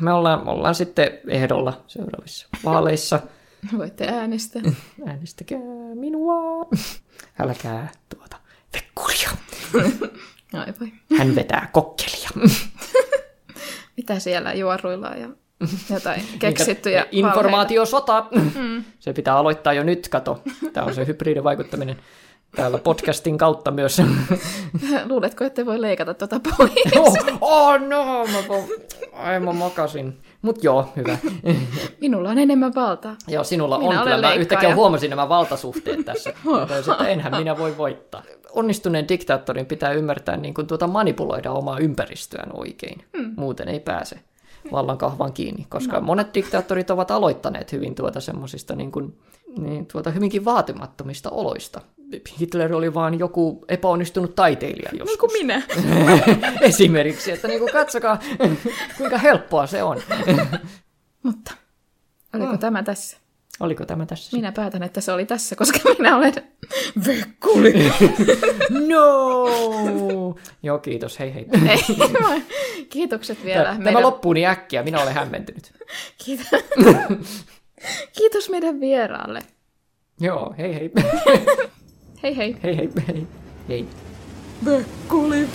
Me ollaan sitten ehdolla seuraavissa vaaleissa. Voitte äänestää. Äänestäkää minua. Älkää Vekkulia. Ai voi. Hän vetää kokkelia. Mitä siellä juoruillaan ja jotain keksittyjä informaatiosota. Se pitää aloittaa jo nyt, kato. Tämä on se hybridivaikuttaminen täällä podcastin kautta myös. Luuletko, että voi leikata tuota pois? No, mä mokasin. Mut joo, hyvä. Minulla on enemmän valtaa. Joo, sinulla minä on kyllä. Mä yhtäkkiä huomasin nämä valtasuhteet tässä. Että enhän minä voi voittaa. Onnistuneen diktaattorin pitää ymmärtää niin kuin manipuloida omaa ympäristöään oikein. Muuten ei pääse vallan kahvaan kiinni, koska monet diktaattorit ovat aloittaneet hyvin semmoisista hyvinkin vaatimattomista oloista. Hitler oli vaan joku epäonnistunut taiteilija joskus. Niin kuin minä. Esimerkiksi, että katsokaa, kuinka helppoa se on. Mutta oliko tämä tässä? Minä päätän, että se oli tässä, koska minä olen Vekkuli. No! Joo, kiitos. Hei. Kiitokset vielä. Tämä loppuu niin äkkiä. Minä olen hämmentynyt. Kiitos meidän vieraalle. Joo, hei. Hei hei. Vekkuli.